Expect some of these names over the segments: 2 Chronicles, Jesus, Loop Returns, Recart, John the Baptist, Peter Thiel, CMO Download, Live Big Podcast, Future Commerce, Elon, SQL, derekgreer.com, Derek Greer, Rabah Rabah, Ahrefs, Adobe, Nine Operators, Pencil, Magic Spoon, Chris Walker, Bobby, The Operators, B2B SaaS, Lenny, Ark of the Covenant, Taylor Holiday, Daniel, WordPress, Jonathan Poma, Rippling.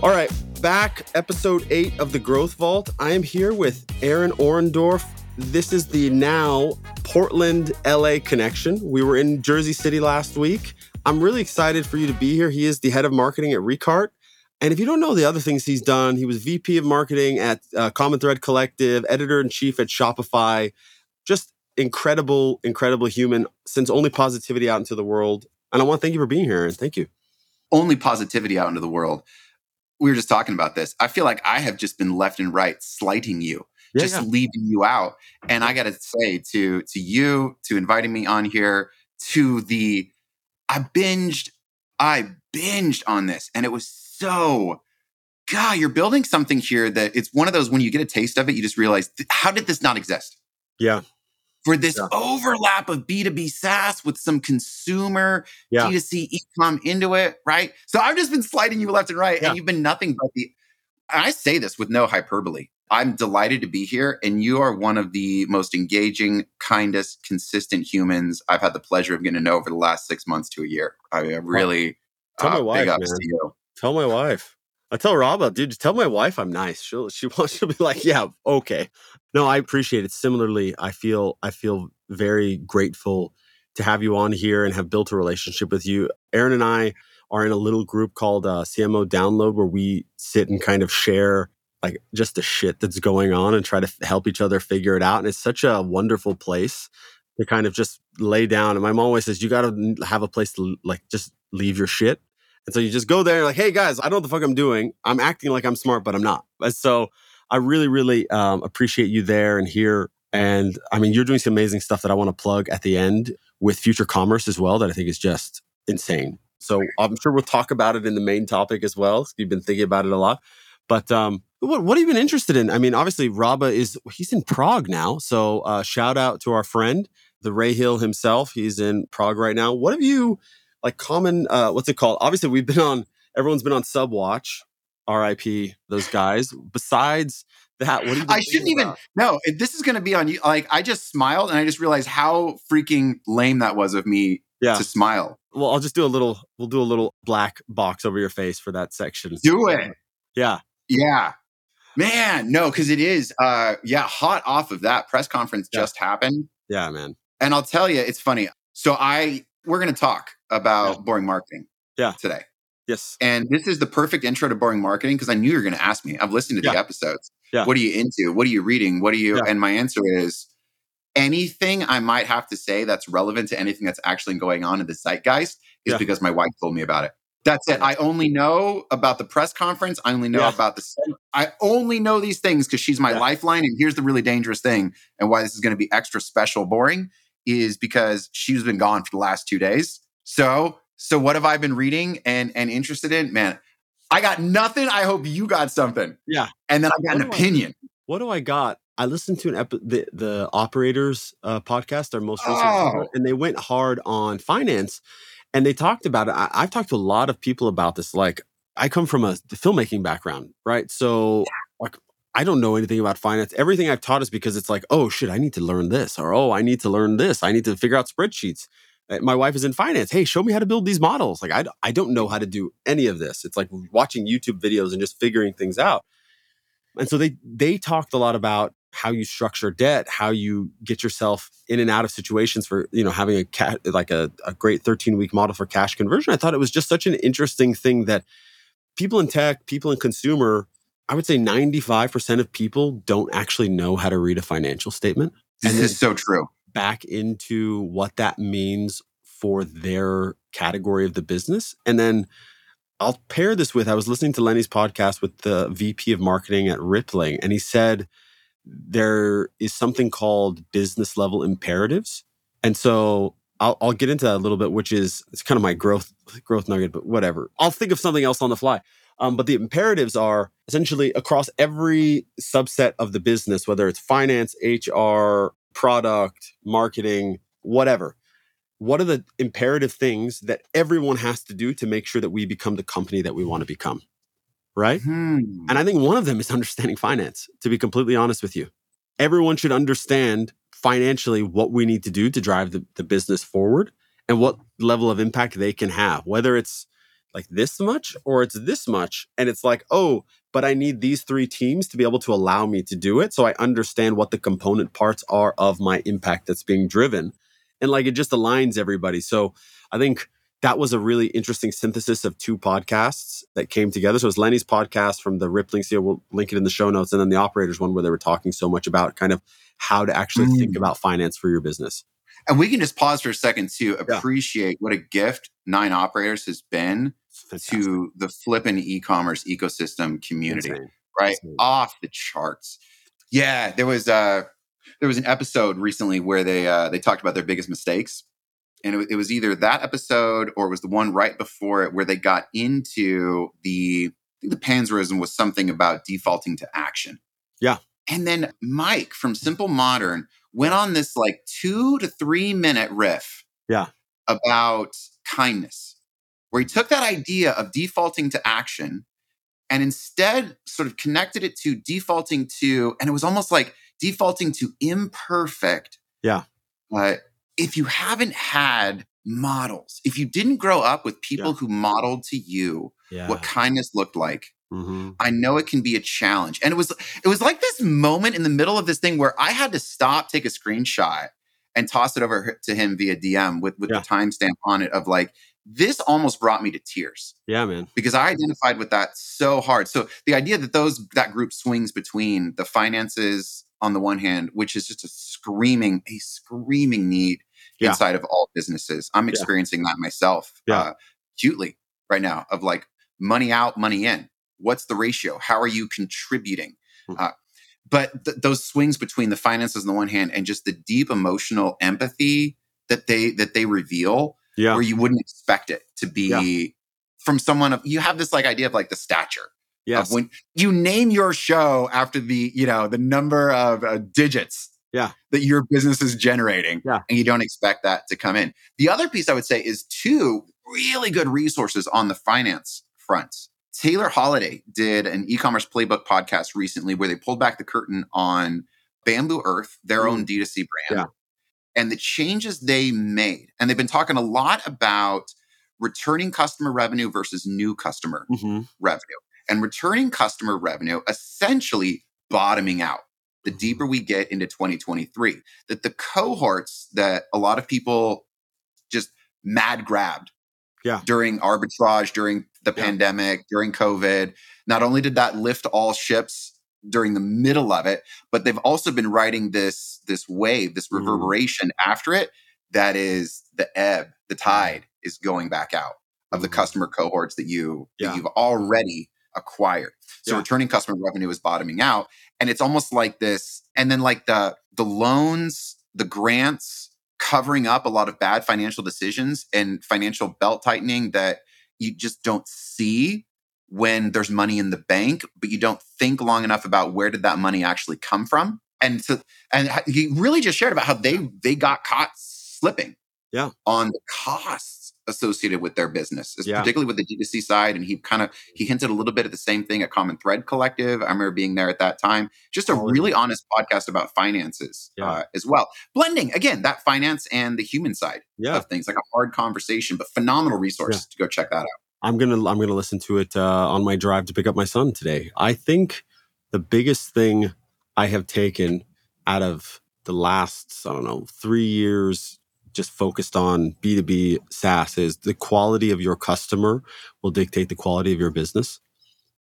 All right, back episode 8 of the Growth Vault. I am here with Aaron Orendorff. This is the now Portland, LA connection. We were in Jersey City last week. I'm really excited for you to be here. He is the head of marketing at Recart. And if you don't know the other things he's done, he was VP of marketing at Common Thread Collective, editor-in-chief at Shopify. Just incredible, incredible human. Sends only positivity out into the world. And I want to thank you for being here, and thank you. Only positivity out into the world. We were just talking about this. I feel like I have just been left and right slighting you, leaving you out. And I got to say to you, to inviting me on here, to the, I binged on this, and it was so, God, you're building something here that it's one of those, when you get a taste of it, you just realize, how did this not exist? Yeah. For this overlap of B2B SaaS with some consumer D2C e-com into it, right? So I've just been sliding you left and right, and you've been nothing but the, and I say this with no hyperbole, I'm delighted to be here, and you are one of the most engaging, kindest, consistent humans I've had the pleasure of getting to know over the last 6 months to a year. I mean, I really, tell my wife, big ups to you. Tell my wife. I tell Rabah, dude, tell my wife I'm nice. She'll be like, yeah, okay. No, I appreciate it. Similarly, I feel very grateful to have you on here and have built a relationship with you. Aaron and I are in a little group called CMO Download, where we sit and kind of share like just the shit that's going on and try to help each other figure it out. And it's such a wonderful place to kind of just lay down. And my mom always says, you got to have a place to like just leave your shit. And so you just go there and like, hey guys, I don't know what the fuck I'm doing. I'm acting like I'm smart, but I'm not. And so I really, really appreciate you there and here. And I mean, you're doing some amazing stuff that I want to plug at the end with Future Commerce as well, that I think is just insane. So I'm sure we'll talk about it in the main topic as well. You've been thinking about it a lot. But what have you been interested in? I mean, obviously, Rabah he's in Prague now. So shout out to our friend, the Ray Hill himself. He's in Prague right now. What have you, like common, what's it called? Obviously, everyone's been on Subwatch. RIP, those guys. Besides that, what do you think? I shouldn't even, no, this is going to be on you. Like, I just smiled and I just realized how freaking lame that was of me to smile. Well, I'll just we'll do a little black box over your face for that section. Do it. Yeah. Yeah. Man, no, because it is, hot off of that. Press conference just happened. Yeah, man. And I'll tell you, it's funny. So we're going to talk about boring marketing today. Yes. And this is the perfect intro to boring marketing because I knew you were going to ask me. I've listened to the episodes. Yeah. What are you into? What are you reading? What are you? Yeah. And my answer is anything I might have to say that's relevant to anything that's actually going on in the zeitgeist is because my wife told me about it. That's it. I only know about the press conference. I only know about the... I only know these things because she's my lifeline. And here's the really dangerous thing and why this is going to be extra special boring is because she's been gone for the last 2 days. So what have I been reading and interested in? Man, I got nothing. I hope you got something. Yeah. And then I got an opinion. What do I got? I listened to the Operators podcast, their most recent episode, and they went hard on finance. And they talked about it. I've talked to a lot of people about this. Like, I come from a filmmaking background, right? So like, I don't know anything about finance. Everything I've taught is because it's like, oh shit, I need to learn this. Or, oh, I need to learn this. I need to figure out spreadsheets. My wife is in finance. Hey, show me how to build these models. Like, I don't know how to do any of this. It's like watching YouTube videos and just figuring things out. And so they talked a lot about how you structure debt, how you get yourself in and out of situations for, you know, having a great 13-week model for cash conversion. I thought it was just such an interesting thing that people in tech, people in consumer, I would say 95% of people don't actually know how to read a financial statement. And this is so true. Back into what that means for their category of the business. And then I'll pair this with, I was listening to Lenny's podcast with the VP of marketing at Rippling, and he said there is something called business level imperatives. And so I'll get into that a little bit, which is, it's kind of my growth nugget, but whatever. I'll think of something else on the fly. But the imperatives are essentially across every subset of the business, whether it's finance, HR, product, marketing, whatever. What are the imperative things that everyone has to do to make sure that we become the company that we want to become, right? Mm-hmm. And I think one of them is understanding finance, to be completely honest with you. Everyone should understand financially what we need to do to drive the business forward and what level of impact they can have, whether it's like this much or it's this much. And it's like, oh, but I need these three teams to be able to allow me to do it. So I understand what the component parts are of my impact that's being driven. And like, it just aligns everybody. So I think that was a really interesting synthesis of two podcasts that came together. So it was Lenny's podcast from the Rippling CEO, we'll link it in the show notes. And then the Operators one where they were talking so much about kind of how to actually think about finance for your business. And we can just pause for a second to appreciate what a gift Nine Operators has been to the flippin' e-commerce ecosystem community, right? Off the charts. Yeah, there was an episode recently where they talked about their biggest mistakes. And it was either that episode or it was the one right before it where they got into I think the Panzerism was something about defaulting to action. Yeah. And then Mike from Simple Modern went on this like 2 to 3 minute riff about kindness, where he took that idea of defaulting to action and instead sort of connected it to defaulting to, and it was almost like defaulting to imperfect. Yeah. If you haven't had models, if you didn't grow up with people who modeled to you what kindness looked like, I know it can be a challenge. And it was like this moment in the middle of this thing where I had to stop, take a screenshot, and toss it over to him via DM with the timestamp on it of like, this almost brought me to tears. Yeah, man. Because I identified with that so hard. So the idea that that group swings between the finances on the one hand, which is just a screaming need inside of all businesses. I'm experiencing that myself acutely right now of like money out, money in. What's the ratio? How are you contributing? But those swings between the finances on the one hand and just the deep emotional empathy that they reveal, where you wouldn't expect it to be from someone of, you have this like idea of like the stature. Yes. Of when you name your show after the, the number of digits that your business is generating, and you don't expect that to come in. The other piece I would say is two really good resources on the finance front. Taylor Holiday did an e-commerce playbook podcast recently where they pulled back the curtain on Bamboo Earth, their own D2C brand, and the changes they made. And they've been talking a lot about returning customer revenue versus new customer revenue. And returning customer revenue essentially bottoming out the deeper we get into 2023. That the cohorts that a lot of people just mad grabbed during arbitrage, during the pandemic, during COVID. Not only did that lift all ships during the middle of it, but they've also been riding this wave, this reverberation after it. That is the ebb, the tide is going back out of the customer cohorts that you've already acquired. So returning customer revenue is bottoming out. And it's almost like this, and then like the loans, the grants, covering up a lot of bad financial decisions and financial belt tightening that you just don't see when there's money in the bank, but you don't think long enough about where did that money actually come from. And so, and he really just shared about how they got caught slipping on the costs associated with their business, particularly with the D2C side. And he hinted a little bit at the same thing at Common Thread Collective. I remember being there at that time, just a really honest podcast about finances as well. Blending, again, that finance and the human side of things, like a hard conversation, but phenomenal resource to go check that out. I'm gonna listen to it on my drive to pick up my son today. I think the biggest thing I have taken out of the last, 3 years, just focused on B2B SaaS is the quality of your customer will dictate the quality of your business.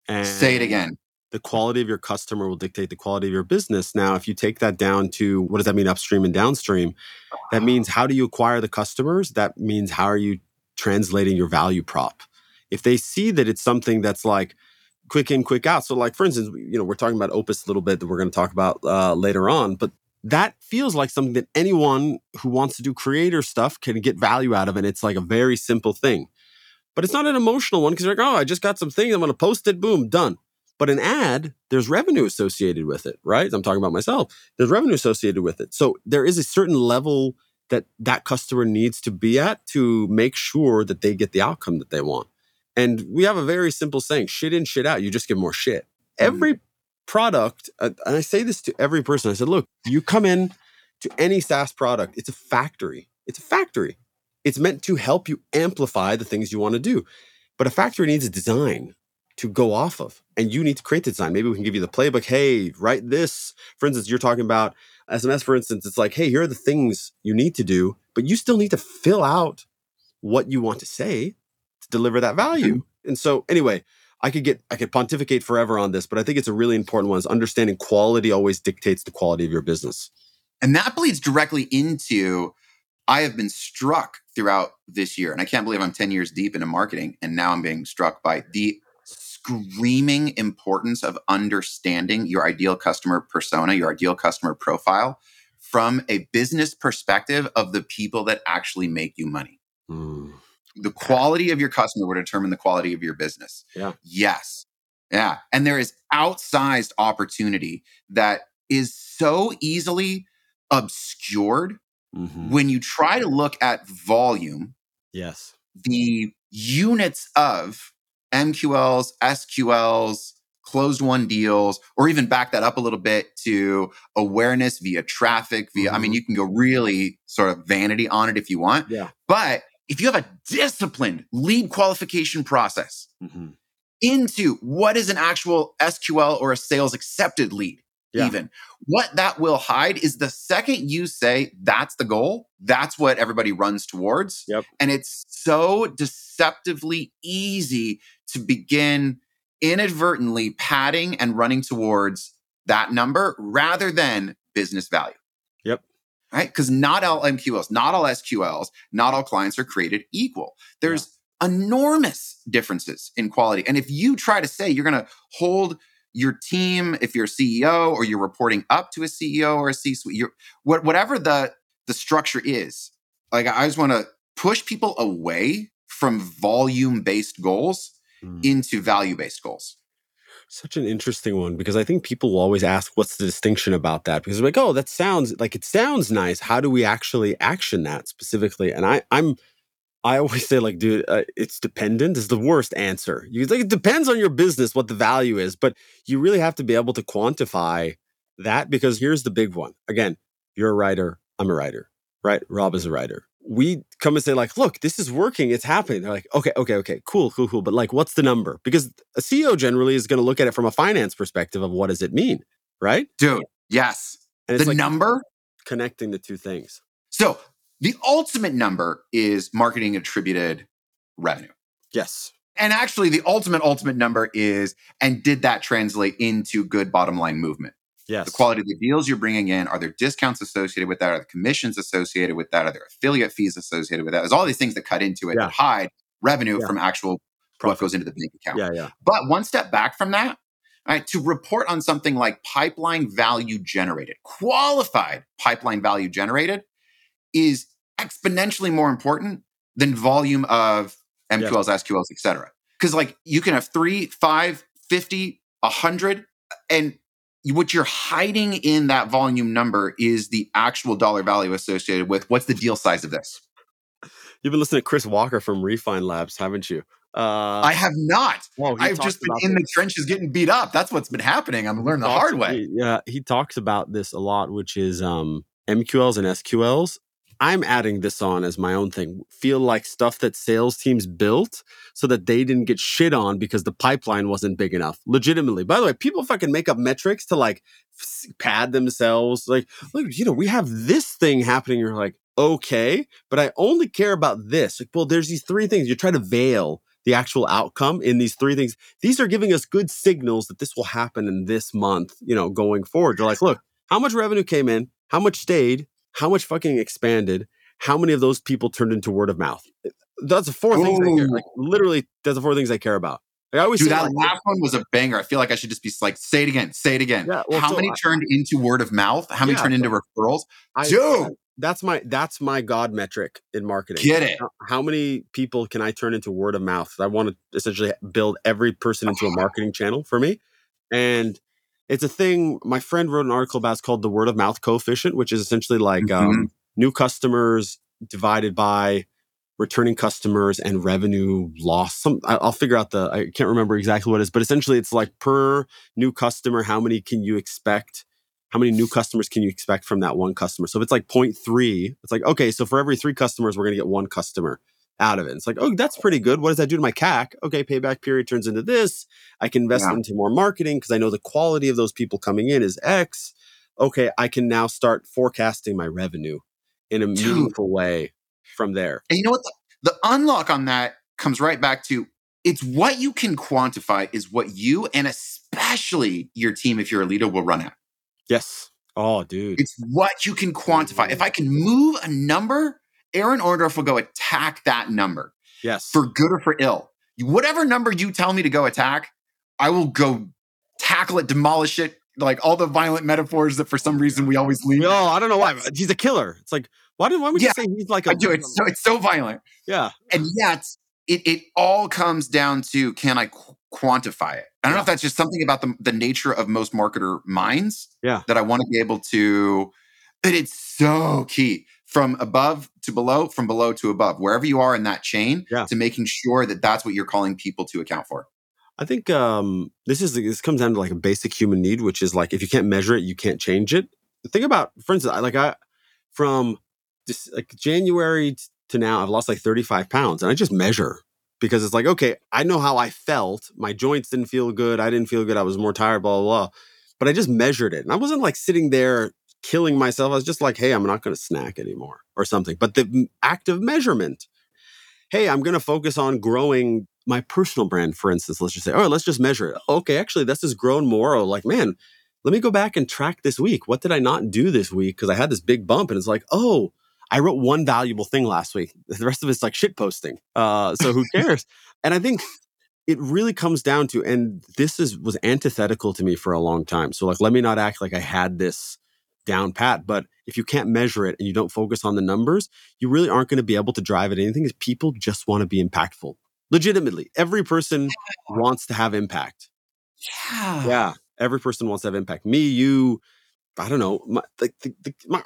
And say it again. The quality of your customer will dictate the quality of your business. Now, if you take that down to what does that mean upstream and downstream, that means how do you acquire the customers? That means how are you translating your value prop? If they see that it's something that's like quick in, quick out. So like, for instance, we're talking about Opus a little bit that we're going to talk about later on, but that feels like something that anyone who wants to do creator stuff can get value out of. And it's like a very simple thing. But it's not an emotional one because you're like, oh, I just got some things. I'm going to post it. Boom, done. But an ad, there's revenue associated with it, right? I'm talking about myself. There's revenue associated with it. So there is a certain level that customer needs to be at to make sure that they get the outcome that they want. And we have a very simple saying, shit in, shit out. You just get more shit. Every product, and I say this to every person, I said, look, you come in to any SaaS product, it's a factory. It's meant to help you amplify the things you want to do. But a factory needs a design to go off of, and you need to create the design. Maybe we can give you the playbook. Hey, write this. For instance, you're talking about SMS, for instance. It's like, hey, here are the things you need to do, but you still need to fill out what you want to say to deliver that value. And so anyway, I could pontificate forever on this, but I think it's a really important one is understanding quality always dictates the quality of your business. And that bleeds directly into, I have been struck throughout this year, and I can't believe I'm 10 years deep into marketing, and now I'm being struck by the screaming importance of understanding your ideal customer persona, your ideal customer profile from a business perspective of the people that actually make you money. Mm. The quality of your customer will determine the quality of your business. Yeah. Yes. Yeah. And there is outsized opportunity that is so easily obscured when you try to look at volume. Yes. The units of MQLs, SQLs, closed one deals, or even back that up a little bit to awareness via traffic, via, I mean, you can go really sort of vanity on it if you want. Yeah. But if you have a disciplined lead qualification process into what is an actual SQL or a sales accepted lead, even, what that will hide is the second you say that's the goal, that's what everybody runs towards. And it's so deceptively easy to begin inadvertently padding and running towards that number rather than business value. Right? Because not all MQLs, not all SQLs, not all clients are created equal. There's enormous differences in quality. And if you try to say you're going to hold your team, if you're a CEO or you're reporting up to a CEO or a C-suite, whatever the structure is, like I just want to push people away from volume-based goals into value-based goals. Such an interesting one, because I think people will always ask, what's the distinction about that? Because they're like, oh, that sounds like, it sounds nice. How do we actually action that specifically? And I always say, like, dude, it's dependent is the worst answer. You like, it depends on your business, what the value is, but you really have to be able to quantify that, because here's the big one. Again, you're a writer. I'm a writer, right? Rob is a writer. We come and say, like, look, this is working. It's happening. They're like, okay, cool. But like, what's the number? Because a CEO generally is going to look at it from a finance perspective of what does it mean, right? Dude, yes. And the like number? Connecting the two things. So the ultimate number is marketing attributed revenue. Yes. And actually the ultimate number is, and did that translate into good bottom line movement? Yes. The quality of the deals you're bringing in, are there discounts associated with that? Are there commissions associated with that? Are there affiliate fees associated with that? There's all these things that cut into it that hide revenue from actual profit. What goes into the bank account. Yeah. But one step back from that, right, to report on something like pipeline value generated, qualified pipeline value generated is exponentially more important than volume of MQLs, SQLs, et cetera. Because like you can have 3, 5, 50, 100, and what you're hiding in that volume number is the actual dollar value associated with what's the deal size of this. You've been listening to Chris Walker from Refine Labs, haven't you? I have not. Well, I've just been in the trenches getting beat up. That's what's been happening. I'm learning the hard way. Yeah, he talks about this a lot, which is MQLs and SQLs. I'm adding this on as my own thing. Feel like stuff that sales teams built so that they didn't get shit on because the pipeline wasn't big enough. Legitimately. By the way, people fucking make up metrics to like pad themselves. Like, look, you know, we have this thing happening. You're like, okay, but I only care about this. Like, well, there's these three things. You're trying to veil the actual outcome in these three things. These are giving us good signals that this will happen in this month, you know, going forward. You're like, look, how much revenue came in? How much stayed? How much fucking expanded? How many of those people turned into word of mouth? That's the four things I care. Like, literally, that's the four things I care about. Like, I always that like, last one was a banger. I feel like I should just be like, say it again. Yeah, well, how many turned into word of mouth? How many turned into referrals? Dude! That's my God metric in marketing. Get it. How many people can I turn into word of mouth? I want to essentially build every person into a marketing channel for me. And it's a thing my friend wrote an article about. It's called the word of mouth coefficient, which is essentially like new customers divided by returning customers and revenue loss. I'll figure out I can't remember exactly what it is, but essentially it's like per new customer, how many new customers can you expect from that one customer? So if it's like 0.3, it's like, okay, so for every 3 customers, we're going to get 1 customer. out of it. It's like, oh, that's pretty good. What does that do to my CAC? Okay, payback period turns into this. I can invest into more marketing because I know the quality of those people coming in is X. Okay, I can now start forecasting my revenue in a meaningful way from there. And you know what? The unlock on that comes right back to, it's what you can quantify is what you and especially your team, if you're a leader, will run at. Yes. Oh, dude. It's what you can quantify. If I can move a number, Aaron Orendorff will go attack that number. Yes. For good or for ill. Whatever number you tell me to go attack, I will go tackle it, demolish it, like all the violent metaphors that for some reason we always leave. No, I don't know why. He's a killer. It's like, why would you say he's like a... I do. It's so violent. Yeah. And yet, it all comes down to, can I quantify it? I don't know if that's just something about the nature of most marketer minds that I want to be able to... But it's so key. From above to below, from below to above, wherever you are in that chain, to making sure that that's what you're calling people to account for. I think this comes down to like a basic human need, which is like, if you can't measure it, you can't change it. Think about, for instance, from January to now, I've lost like 35 pounds, and I just measure because it's like, okay, I know how I felt. My joints didn't feel good. I didn't feel good. I was more tired, blah, blah, blah. But I just measured it. And I wasn't like sitting there killing myself. I was just like, hey, I'm not going to snack anymore or something. But the act of measurement, hey, I'm going to focus on growing my personal brand, for instance. Let's just say, all right, let's just measure it. Okay, actually, this has grown more. Or like, man, let me go back and track this week. What did I not do this week? Because I had this big bump, and it's like, oh, I wrote one valuable thing last week. The rest of it's like shit posting. So who cares? And I think it really comes down to, and this was antithetical to me for a long time. So like, let me not act like I had this down pat. But if you can't measure it and you don't focus on the numbers, you really aren't going to be able to drive at anything, because people just want to be impactful. Legitimately, every person wants to have impact. Yeah. Every person wants to have impact. Me, you, I don't know,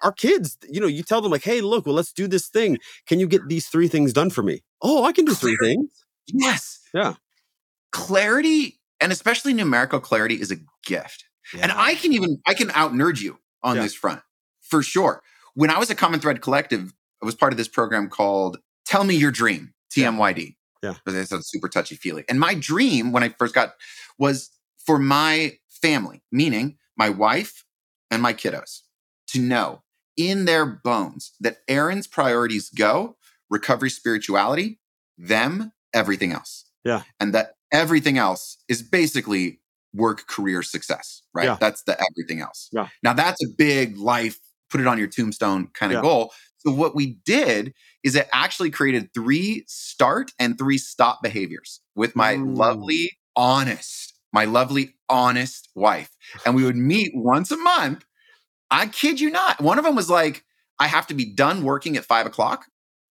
our kids, you tell them like, hey, look, well, let's do this thing. Can you get these three things done for me? Oh, I can do three things. Yes. Yeah. Clarity, and especially numerical clarity, is a gift. Yeah. And I can out-nerd you on this front, for sure. When I was at Common Thread Collective, I was part of this program called Tell Me Your Dream, TMYD. Yeah. Because that's super touchy-feely. And my dream when I first got was for my family, meaning my wife and my kiddos, to know in their bones that Aaron's priorities go recovery, spirituality, them, everything else. Yeah. And that everything else is basically work, career, success, right? Yeah. That's the everything else. Yeah. Now that's a big life, put it on your tombstone kind of goal. So what we did is it actually created 3 start and 3 stop behaviors with my lovely, honest wife. And we would meet once a month. I kid you not. One of them was like, I have to be done working at 5:00,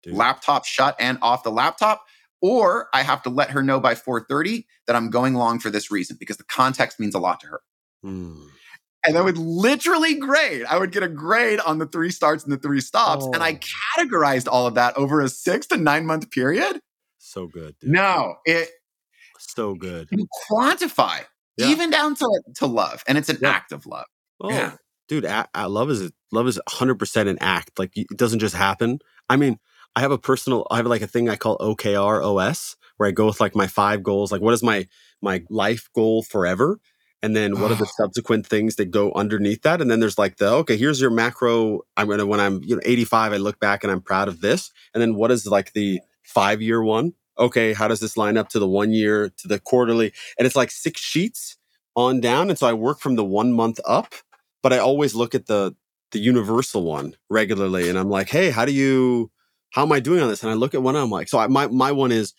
laptop shut and off the laptop, or I have to let her know by 4:30 that I'm going long for this reason, because the context means a lot to her. Mm. And I would literally grade. I would get a grade on the 3 starts and the 3 stops. Oh. And I categorized all of that over a 6 to 9 month period. So good, dude. No, it... So good. You quantify, even down to love. And it's an act of love. Oh, yeah. Dude, love is 100% an act. Like, it doesn't just happen. I mean, I have like a thing I call OKROS, where I go with like my 5 goals. Like, what is my life goal forever? And then what are the subsequent things that go underneath that? And then there's like here's your macro. When I'm 85, I look back and I'm proud of this. And then what is like the 5-year one? Okay, how does this line up to the 1 year, to the quarterly? And it's like 6 sheets on down. And so I work from the 1 month up, but I always look at the universal one regularly. And I'm like, hey, how am I doing on this? And I look at one, and I'm like, so my one is,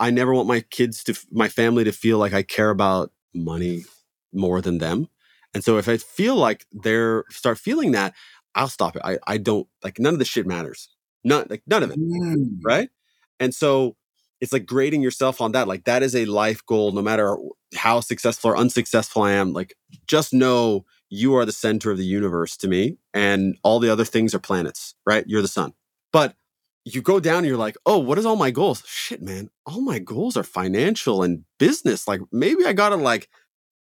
I never want my family to feel like I care about money more than them. And so if I feel like start feeling that, I'll stop it. I don't, like, none of this shit matters. None of it. Mm. Right. And so it's like grading yourself on that. Like, that is a life goal. No matter how successful or unsuccessful I am, like, just know you are the center of the universe to me, and all the other things are planets, right? You're the sun. But you go down and you're like, oh, what is all my goals? Shit, man. All my goals are financial and business. Like, maybe I got to like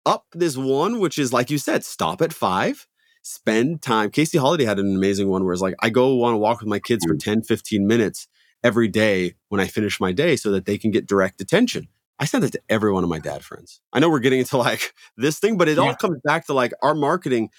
up this one, which is, like you said, stop at 5, spend time. Casey Holiday had an amazing one where it's like, I go on a walk with my kids for 10, 15 minutes every day when I finish my day so that they can get direct attention. I sent it to every one of my dad friends. I know we're getting into like this thing, but it all comes back to like our marketing.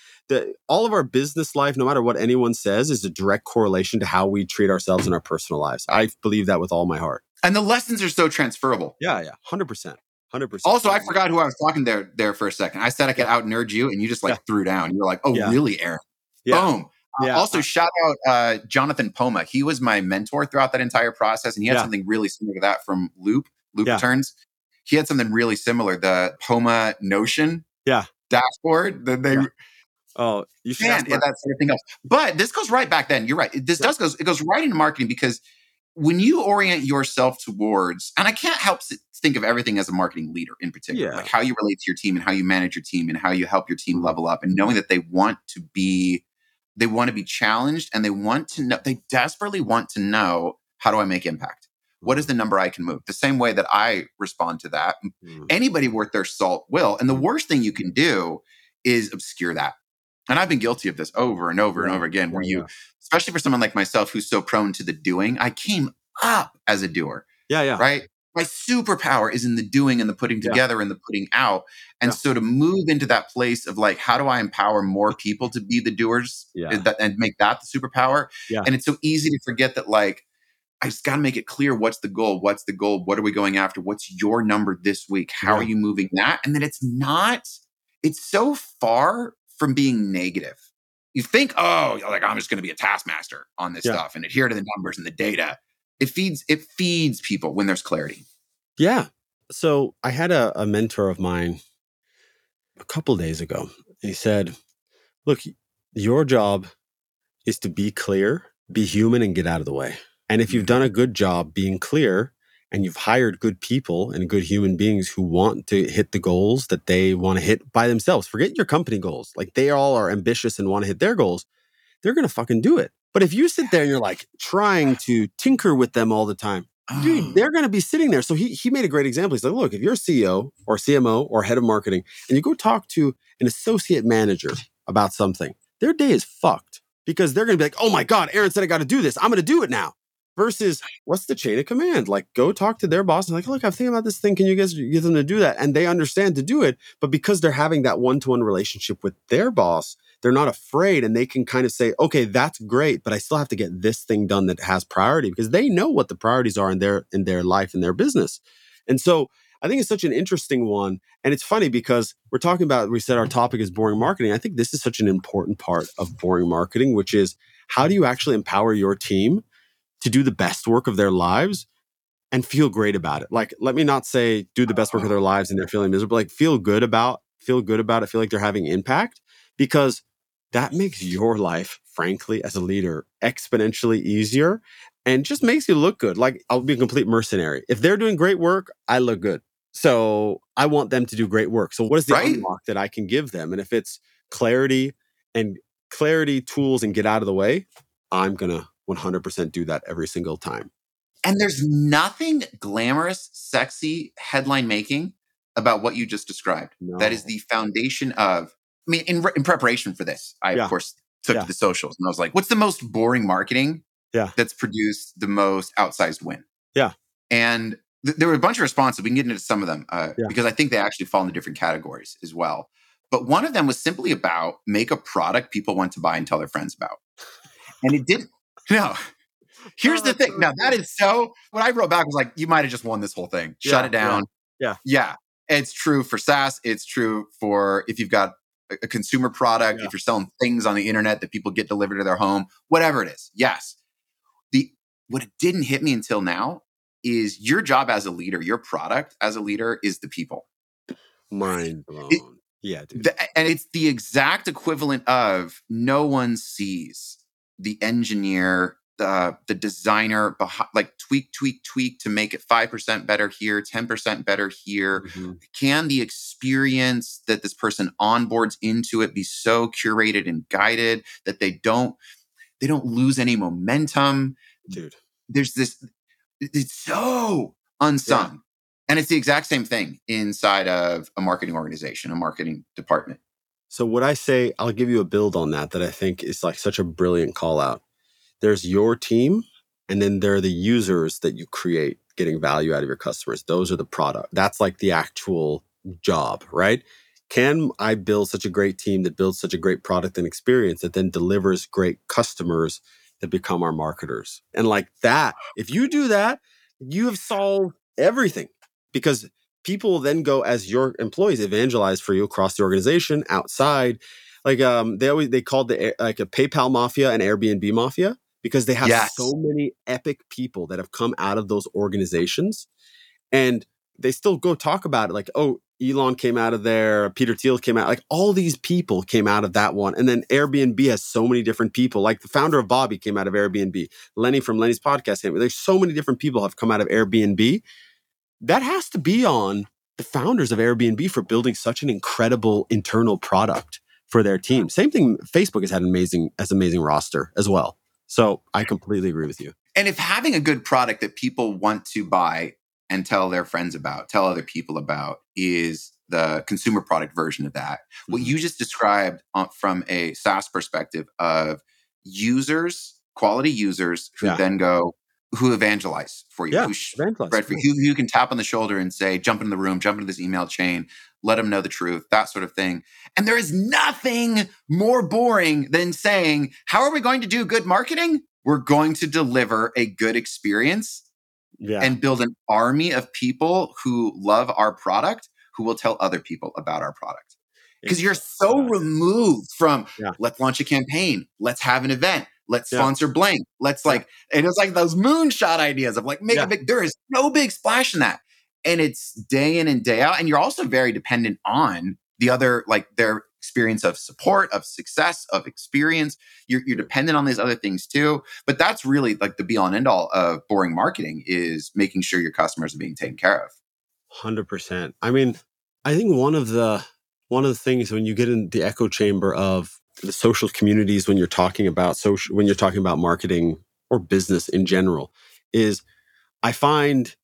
All of our business life, no matter what anyone says, is a direct correlation to how we treat ourselves in our personal lives. I believe that with all my heart. And the lessons are so transferable. Yeah, yeah, 100%. 100%. Also, I forgot who I was talking to there for a second. I said I could out-nerd you and you just like threw down. You're like, oh, really, Aaron? Yeah. Boom. Yeah. Also, shout out Jonathan Poma. He was my mentor throughout that entire process. And he had something really similar to that from Loop Returns. He had something really similar, the Poma Notion dashboard. Oh, you should ask that sort of thing else. But this goes right back then. You're right. It goes right into marketing because when you orient yourself towards, and I can't help think of everything as a marketing leader in particular, like how you relate to your team and how you manage your team and how you help your team level up and knowing that they want to be challenged and they desperately want to know, how do I make impact? What is the number I can move? The same way that I respond to that, anybody worth their salt will. And the worst thing you can do is obscure that. And I've been guilty of this over and over and over again, where you, especially for someone like myself who's so prone to the doing, I came up as a doer. Yeah, yeah. Right? My superpower is in the doing and the putting together and the putting out. And so to move into that place of like, how do I empower more people to be the doers and make that the superpower? Yeah. And it's so easy to forget that like, I just got to make it clear. What's the goal? What's the goal? What are we going after? What's your number this week? How are you moving that? And then it's so far from being negative. You think, I'm just going to be a taskmaster on this stuff and adhere to the numbers and the data. It feeds people when there's clarity. Yeah. So I had a mentor of mine a couple of days ago. He said, look, your job is to be clear, be human, and get out of the way. And if you've done a good job being clear and you've hired good people and good human beings who want to hit the goals that they want to hit by themselves, forget your company goals. Like they all are ambitious and want to hit their goals. They're going to fucking do it. But if you sit there and you're like trying to tinker with them all the time, dude, they're going to be sitting there. So he made a great example. He's like, look, if you're a CEO or CMO or head of marketing and you go talk to an associate manager about something, their day is fucked because they're going to be like, oh my God, Aaron said I got to do this. I'm going to do it now. Versus, what's the chain of command? Like, go talk to their boss and like, look, I'm thinking about this thing. Can you guys get them to do that? And they understand to do it. But because they're having that one-to-one relationship with their boss, they're not afraid. And they can kind of say, okay, that's great, but I still have to get this thing done that has priority because they know what the priorities are in their life and their business. And so I think it's such an interesting one. And it's funny because we said our topic is boring marketing. I think this is such an important part of boring marketing, which is how do you actually empower your team to do the best work of their lives and feel great about it. Like, let me not say do the best work of their lives and they're feeling miserable, like feel good about it, feel like they're having impact, because that makes your life, frankly, as a leader, exponentially easier and just makes you look good. Like, I'll be a complete mercenary. If they're doing great work, I look good. So I want them to do great work. So what is the unlock that I can give them? And if it's clarity, tools, and get out of the way, I'm going to 100% do that every single time. And there's nothing glamorous, sexy, headline-making about what you just described. No. That is the foundation of... I mean, in preparation for this, I, of course, took to the socials. And I was like, what's the most boring marketing that's produced the most outsized win? Yeah. And there were a bunch of responses. We can get into some of them because I think they actually fall into different categories as well. But one of them was simply about make a product people want to buy and tell their friends about. And it didn't. No, here's the thing. Now that is so, what I wrote back was like, you might've just won this whole thing. Shut it down. Yeah. It's true for SaaS. It's true for if you've got a consumer product, if you're selling things on the internet that people get delivered to their home, whatever it is. Yes. What it didn't hit me until now is your job as a leader, your product as a leader is the people. Mind blown. Dude. And it's the exact equivalent of no one sees the engineer, the designer, like tweak to make it 5% better here, 10% better here. Mm-hmm. Can the experience that this person onboards into it be so curated and guided that they don't lose any momentum? Dude, there's this. It's so unsung, and it's the exact same thing inside of a marketing organization, a marketing department. So what I say, I'll give you a build on that I think is like such a brilliant call out. There's your team And then there are the users that you create getting value out of your customers. Those are the product. That's like the actual job, right? Can I build such a great team that builds such a great product and experience that then delivers great customers that become our marketers? And like that, if you do that, you have solved everything, because people then go, as your employees, evangelize for you across the organization, outside. Like they called a PayPal mafia and Airbnb mafia, because they have so many epic people that have come out of those organizations, and they still go talk about it. Like, oh, Elon came out of there. Peter Thiel came out. Like, all these people came out of that one. And then Airbnb has so many different people. Like, the founder of Bobby came out of Airbnb. Lenny from Lenny's podcast came. There's so many different people have come out of Airbnb. That has to be on the founders of Airbnb for building such an incredible internal product for their team. Same thing, Facebook has had an amazing roster as well. So I completely agree with you. And if having a good product that people want to buy and tell their friends about, tell other people about, is the consumer product version of that. Mm-hmm. What you just described from a SaaS perspective of users, quality users who then go, who evangelize for you, who can tap on the shoulder and say, jump into the room, jump into this email chain, let them know the truth, that sort of thing. And there is nothing more boring than saying, how are we going to do good marketing? We're going to deliver a good experience and build an army of people who love our product, who will tell other people about our product. Because you're so removed from, let's launch a campaign, let's have an event, let's sponsor blank. Let's and it's like those moonshot ideas of like, make a big, there is no big splash in that. And it's day in and day out. And you're also very dependent on the other, like their experience of support, of success, of experience. You're dependent on these other things too. But that's really like the be all and end all of boring marketing, is making sure your customers are being taken care of. 100%. I mean, I think one of the things when you get in the echo chamber of the social communities, when you're talking about social, when you're talking about marketing or business in general, is I find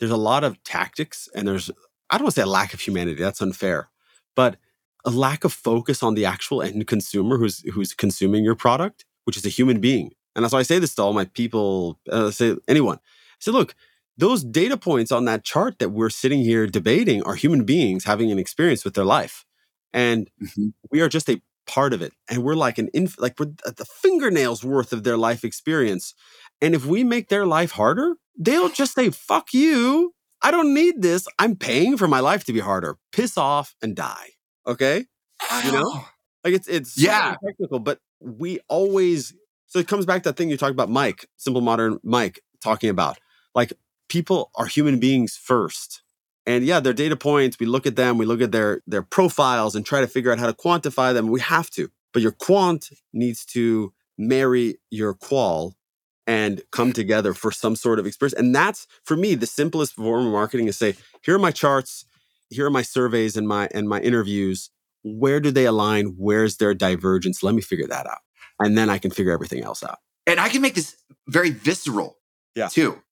there's a lot of tactics, and there's, I don't want to say a lack of humanity, that's unfair, but a lack of focus on the actual end consumer who's consuming your product, which is a human being. And that's why I say this to all my people, say anyone. I say, look, those data points on that chart that we're sitting here debating are human beings having an experience with their life. And we are just a part of it. And we're like we're at the fingernails worth of their life experience. And if we make their life harder, they'll just say, fuck you. I don't need this. I'm paying for my life to be harder. Piss off and die. Okay? You know? Like it's so technical, but we always, so it comes back to that thing you talked about, Mike, Simple Modern Mike, talking about. Like, people are human beings first. And yeah, their data points, we look at them, we look at their profiles and try to figure out how to quantify them. We have to. But your quant needs to marry your qual and come together for some sort of experience. And that's, for me, the simplest form of marketing is say, here are my charts, here are my surveys and my interviews. Where do they align? Where's their divergence? Let me figure that out. And then I can figure everything else out. And I can make this very visceral too.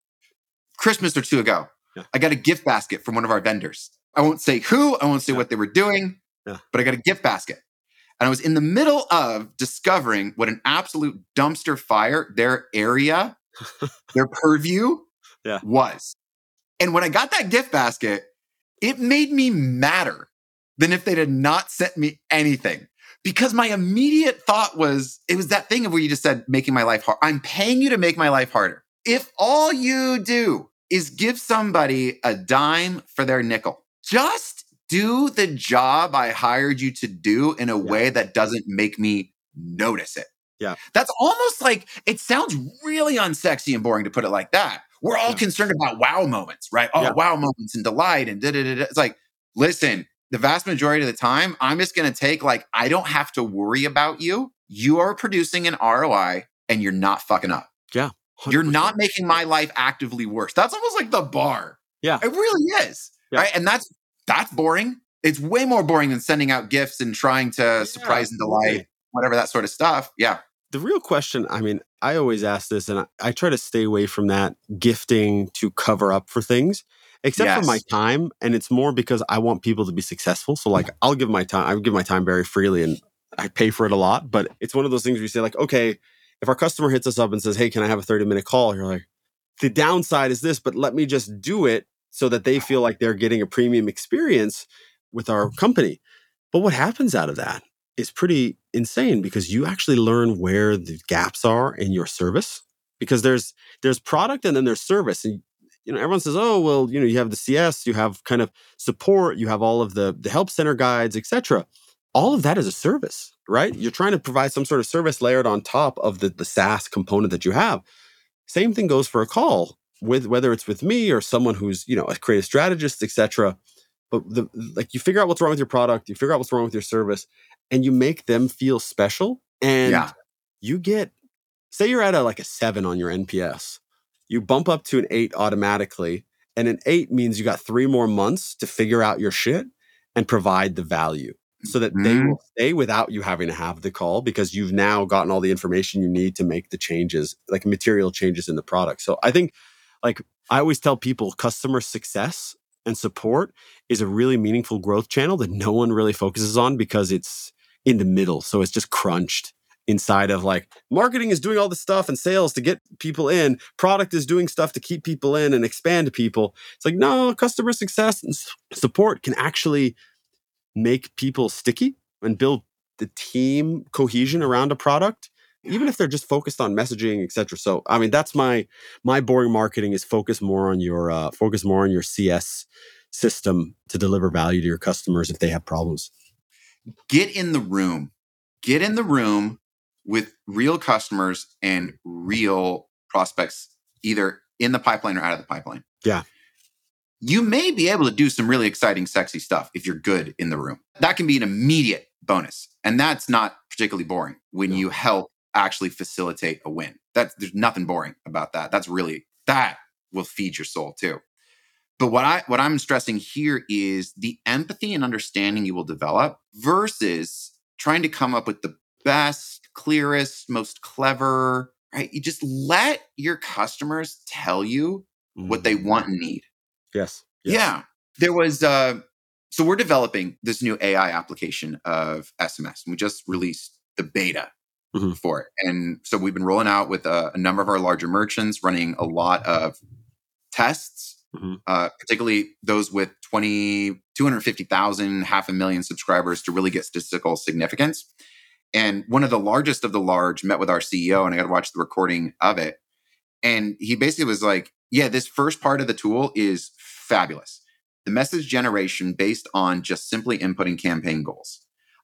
Christmas or two ago, I got a gift basket from one of our vendors. I won't say who, I won't say what they were doing, but I got a gift basket. And I was in the middle of discovering what an absolute dumpster fire their area, their purview was. And when I got that gift basket, it made me madder than if they had not sent me anything. Because my immediate thought was, it was that thing of where you just said, making my life hard. I'm paying you to make my life harder. If all you do is give somebody a dime for their nickel, just do the job I hired you to do in a way that doesn't make me notice it. Yeah. That's almost like, it sounds really unsexy and boring to put it like that. We're all concerned about wow moments, right? Oh, wow moments and delight and da-da-da-da. It's like, listen, the vast majority of the time, I'm just going to take, like, I don't have to worry about you. You are producing an ROI and you're not fucking up. Yeah. 100%. You're not making my life actively worse. That's almost like the bar. Yeah. It really is. Yeah. Right? And that's boring. It's way more boring than sending out gifts and trying to surprise and delight, whatever that sort of stuff. Yeah. The real question, I mean, I always ask this, and I try to stay away from that gifting to cover up for things, except for my time. And it's more because I want people to be successful. So like, I'll give my time very freely and I pay for it a lot. But it's one of those things where you say like, okay, If our customer hits us up and says, hey, can I have a 30-minute call? You're like, the downside is this, but let me just do it so that they feel like they're getting a premium experience with our company. But what happens out of that is pretty insane, because you actually learn where the gaps are in your service, because there's product and then there's service. And you know, everyone says, oh, well, you know, you have the CS, you have kind of support, you have all of the help center guides, et cetera. All of that is a service, right? You're trying to provide some sort of service layered on top of the SaaS component that you have. Same thing goes for a call, with whether it's with me or someone who's, you know, a creative strategist, et cetera. But you figure out what's wrong with your product, you figure out what's wrong with your service, and you make them feel special. And you get, say you're at a 7 on your NPS. You bump up to an 8 automatically, and an 8 means you got 3 more months to figure out your shit and provide the value so that they will stay without you having to have the call, because you've now gotten all the information you need to make the changes, like material changes in the product. So I think, I always tell people, customer success and support is a really meaningful growth channel that no one really focuses on, because it's in the middle. So it's just crunched inside of marketing is doing all the stuff and sales to get people in, product is doing stuff to keep people in and expand people. It's no, customer success and support can actually make people sticky and build the team cohesion around a product, even if they're just focused on messaging, et cetera. So, I mean, that's my boring marketing is focus more on your CS system to deliver value to your customers if they have problems. Get in the room. With real customers and real prospects, either in the pipeline or out of the pipeline. Yeah. You may be able to do some really exciting, sexy stuff if you're good in the room. That can be an immediate bonus. And that's not particularly boring when you help actually facilitate a win. There's nothing boring about that. That will feed your soul too. But what I'm stressing here is the empathy and understanding you will develop versus trying to come up with the best, clearest, most clever, right? You just let your customers tell you what they want and need. Yes. Yeah. There was, so we're developing this new AI application of SMS, and we just released the beta for it. And so we've been rolling out with a number of our larger merchants, running a lot of tests, particularly those with 250,000, 500,000 subscribers to really get statistical significance. And one of the largest of the large met with our CEO, and I got to watch the recording of it. And he basically was like, yeah, this first part of the tool is fabulous. The message generation based on just simply inputting campaign goals.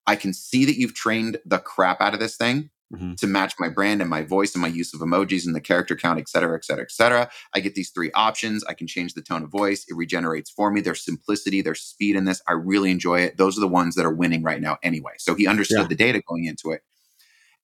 I can see that you've trained the crap out of this thing to match my brand and my voice and my use of emojis and the character count, et cetera, et cetera, et cetera. I get these 3 options. I can change the tone of voice. It regenerates for me. There's simplicity, there's speed in this. I really enjoy it. Those are the ones that are winning right now anyway. So he understood the data going into it.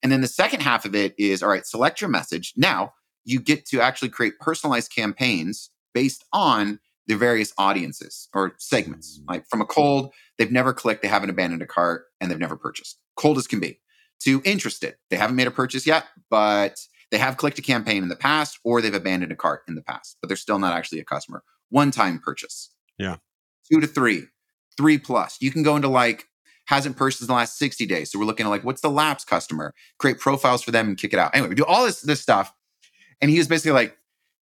And then the second half of it is, all right, select your message. Now you get to actually create personalized campaigns based on the various audiences or segments. Like from a cold, they've never clicked, they haven't abandoned a cart, and they've never purchased. Cold as can be. To interested. They haven't made a purchase yet, but they have clicked a campaign in the past, or they've abandoned a cart in the past, but they're still not actually a customer. One-time purchase. Yeah. 2 to 3, 3+. You can go into hasn't purchased in the last 60 days. So we're looking at what's the lapsed customer? Create profiles for them and kick it out. Anyway, we do all this stuff. And he was basically like,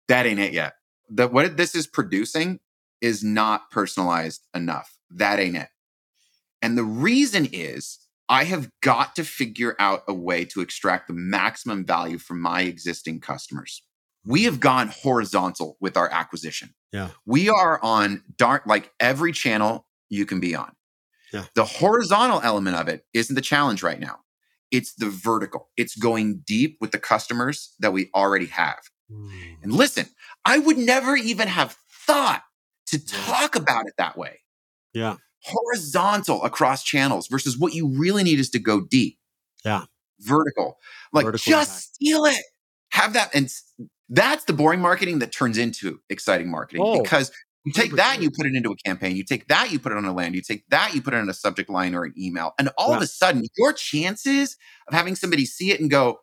that ain't it yet. What this is producing is not personalized enough. That ain't it. And the reason is, I have got to figure out a way to extract the maximum value from my existing customers. We have gone horizontal with our acquisition. Yeah. We are on every channel you can be on. Yeah. The horizontal element of it isn't the challenge right now. It's the vertical. It's going deep with the customers that we already have. And listen, I would never even have thought to talk about it that way. Yeah. Horizontal across channels versus what you really need is to go deep. Yeah. Vertical. Vertical just impact. Steal it. Have that. And that's the boring marketing that turns into exciting marketing, because you take that and you put it into a campaign. You take that, you put it on a land. You take that, you put it on a subject line or an email. And all of a sudden, your chances of having somebody see it and go,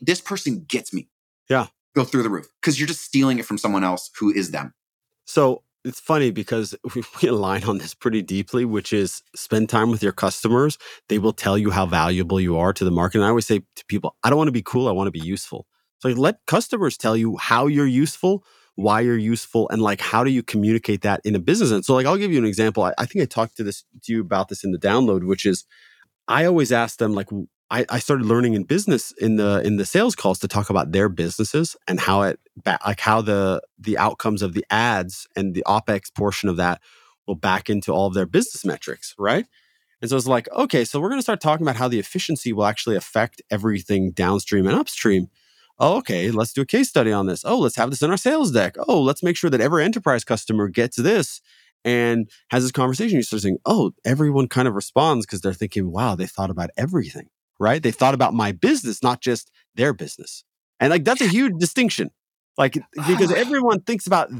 this person gets me. Yeah. Go through the roof, because you're just stealing it from someone else who is them. So It's funny because we align on this pretty deeply, which is spend time with your customers. They will tell you how valuable you are to the market. And I always say to people, I don't want to be cool. I want to be useful. So let customers tell you how you're useful, why you're useful, and how do you communicate that in a business. And so I'll give you an example. I think I talked to you about this in the download, which is I always ask them, I started learning in business in the sales calls to talk about their businesses and how it how the outcomes of the ads and the OpEx portion of that will back into all of their business metrics, right? And so it's okay, so we're going to start talking about how the efficiency will actually affect everything downstream and upstream. Oh, okay, let's do a case study on this. Oh, let's have this in our sales deck. Oh, let's make sure that every enterprise customer gets this and has this conversation. You start saying, oh, everyone kind of responds because they're thinking, wow, they thought about everything. Right? They thought about my business, not just their business. And that's a huge distinction. Because everyone thinks about,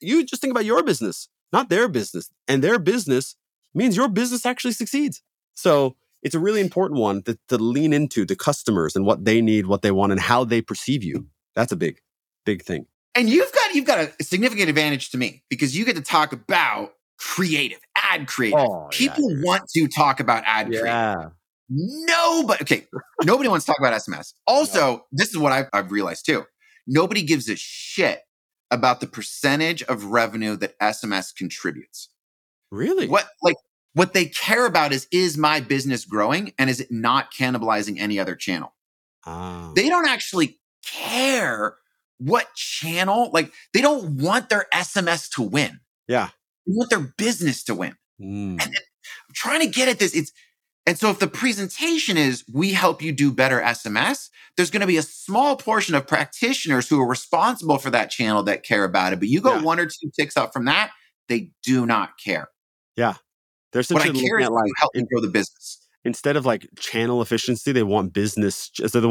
you just think about your business, not their business. And their business means your business actually succeeds. So it's a really important one to lean into the customers and what they need, what they want, and how they perceive you. That's a big, big thing. And you've got a significant advantage to me because you get to talk about creative, ad creative. Oh, people want to talk about ad creative. Nobody wants to talk about SMS. Also, This is what I've realized too. Nobody gives a shit about the percentage of revenue that SMS contributes. Really? What they care about is my business growing and is it not cannibalizing any other channel? Oh. They don't actually care what channel, they don't want their SMS to win. Yeah. They want their business to win. Mm. And I'm trying to get at this. And so if the presentation is, we help you do better SMS, there's going to be a small portion of practitioners who are responsible for that channel that care about it. But you go one or two ticks up from that, they do not care. Yeah. There's such what I care is you help them grow the business. Instead of channel efficiency, they want business. So they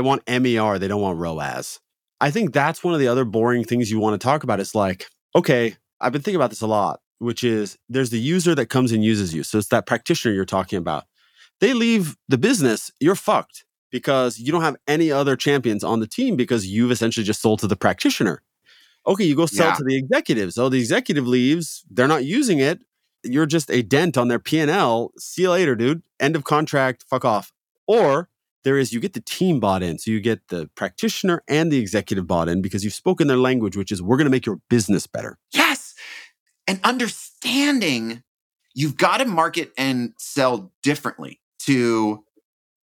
want MER. They don't want ROAS. I think that's one of the other boring things you want to talk about. It's okay, I've been thinking about this a lot, which is there's the user that comes and uses you. So it's that practitioner you're talking about. They leave the business, you're fucked because you don't have any other champions on the team because you've essentially just sold to the practitioner. Okay, you go sell to the executives. Oh, the executive leaves. They're not using it. You're just a dent on their P&L. See you later, dude. End of contract. Fuck off. Or you get the team bought in. So you get the practitioner and the executive bought in because you've spoken their language, which is we're going to make your business better. Yes. And understanding you've got to market and sell differently to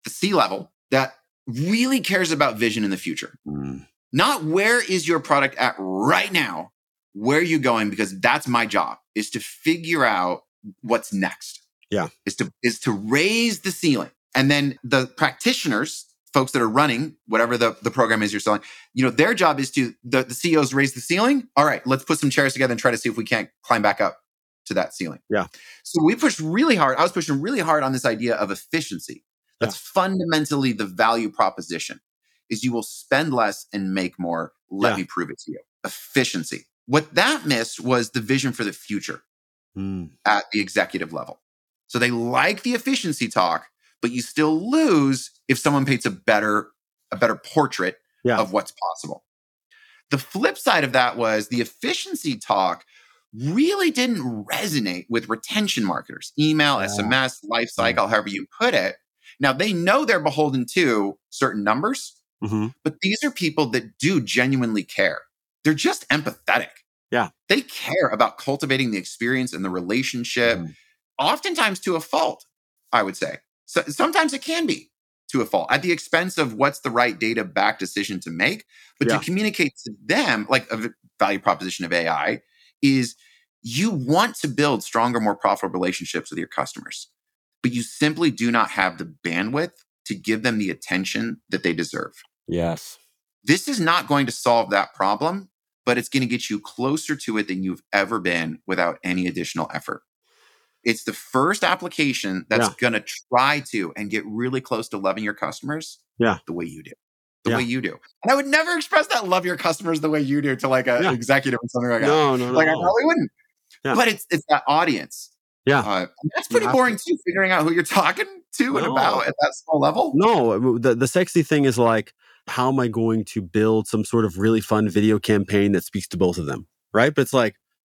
the C-level that really cares about vision in the future. Mm. Not where is your product at right now, where are you going? Because that's my job, is to figure out what's next. Yeah. Is to raise the ceiling. And then the practitioners, folks that are running whatever the program is you're selling, their job is to, the CEOs raise the ceiling. All right, let's put some chairs together and try to see if we can't climb back up to that ceiling. Yeah. So we pushed really hard. I was pushing really hard on this idea of efficiency. That's fundamentally the value proposition, is you will spend less and make more. Let me prove it to you. Efficiency. What that missed was the vision for the future at the executive level. So they like the efficiency talk, but you still lose if someone paints a better portrait of what's possible. The flip side of that was the efficiency talk really didn't resonate with retention marketers, email, SMS, life cycle, however you put it. Now, they know they're beholden to certain numbers, but these are people that do genuinely care. They're just empathetic. Yeah. They care about cultivating the experience and the relationship, oftentimes to a fault, I would say. So sometimes it can be to a fault at the expense of what's the right data-backed decision to make. But to communicate to them, a value proposition of AI is you want to build stronger, more profitable relationships with your customers, but you simply do not have the bandwidth to give them the attention that they deserve. Yes. This is not going to solve that problem, but it's going to get you closer to it than you've ever been without any additional effort. It's the first application that's going to try to and get really close to loving your customers the way you do. The way you do. And I would never express that love your customers the way you do to an executive or something like that. No. I probably wouldn't. Yeah. But it's that audience. Yeah. That's pretty boring too, figuring out who you're talking to and about at that small level. No, the sexy thing is how am I going to build some sort of really fun video campaign that speaks to both of them, right? But it's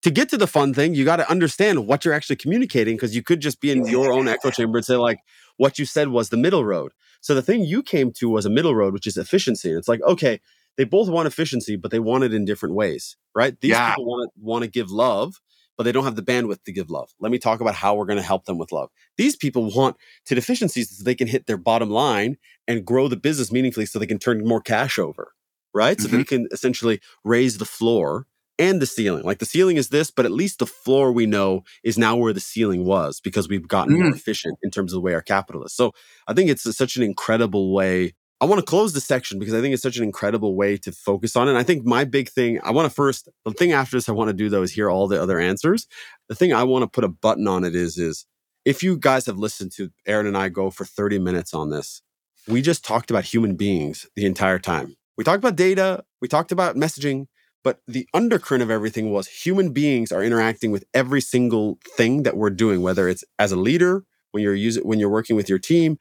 to get to the fun thing, you got to understand what you're actually communicating, because you could just be in your own echo chamber and say, like, what you said was the middle road. So the thing you came to was a middle road, which is efficiency. And it's like, okay, they both want efficiency, but they want it in different ways, right? These people want to give love, but they don't have the bandwidth to give love. Let me talk about how we're going to help them with love. These people want to deficiencies so they can hit their bottom line and grow the business meaningfully so they can turn more cash over, right? Mm-hmm. So they can essentially raise the floor and the ceiling. Like the ceiling is this, but at least the floor we know is now where the ceiling was, because we've gotten more efficient in terms of the way our capital is. So I think it's such an incredible way. I want to close this section because I think it's such an incredible way to focus on it. And I think my big thing, the thing after this I want to do though is hear all the other answers. The thing I want to put a button on it is if you guys have listened to Aaron and I go for 30 minutes on this, we just talked about human beings the entire time. We talked about data, we talked about messaging, but the undercurrent of everything was human beings are interacting with every single thing that we're doing, whether it's as a leader, when you're working with your team,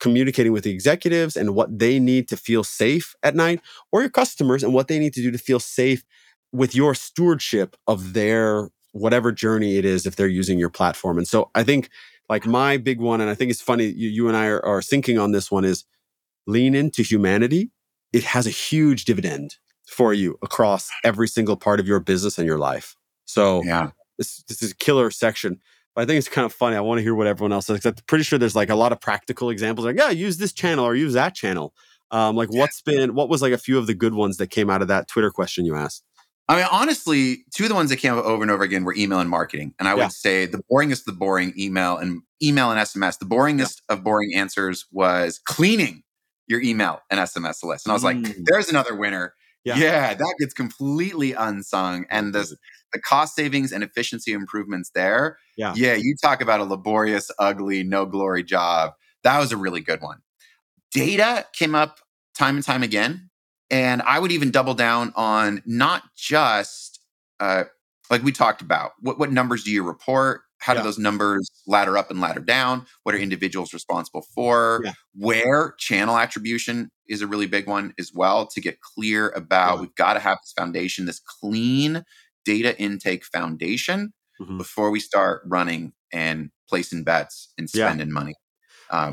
communicating with the executives and what they need to feel safe at night, or your customers and what they need to do to feel safe with your stewardship of their whatever journey it is if they're using your platform. And so I think like my big one, and I think it's funny, you and I are syncing on this one, is lean into humanity. It has a huge dividend for you across every single part of your business and your life. So this is a killer section. I think it's kind of funny. I want to hear what everyone else says, because I'm pretty sure there's like a lot of practical examples. Like, use this channel or use that channel. What was like a few of the good ones that came out of that Twitter question you asked? I mean, honestly, two of the ones that came up over and over again were email and marketing. And I would say the boringest of the boring, email and SMS. The boringest of boring answers was cleaning your email and SMS list. And I was like, there's another winner. Yeah, that gets completely unsung. And the cost savings and efficiency improvements there. Yeah, you talk about a laborious, ugly, no glory job. That was a really good one. Data came up time and time again. And I would even double down on not just, like we talked about, what numbers do you report? How do those numbers ladder up and ladder down? What are individuals responsible for? Yeah. Where channel attribution is a really big one as well, to get clear about. We've got to have this foundation, this clean data intake foundation before we start running and placing bets and spending money.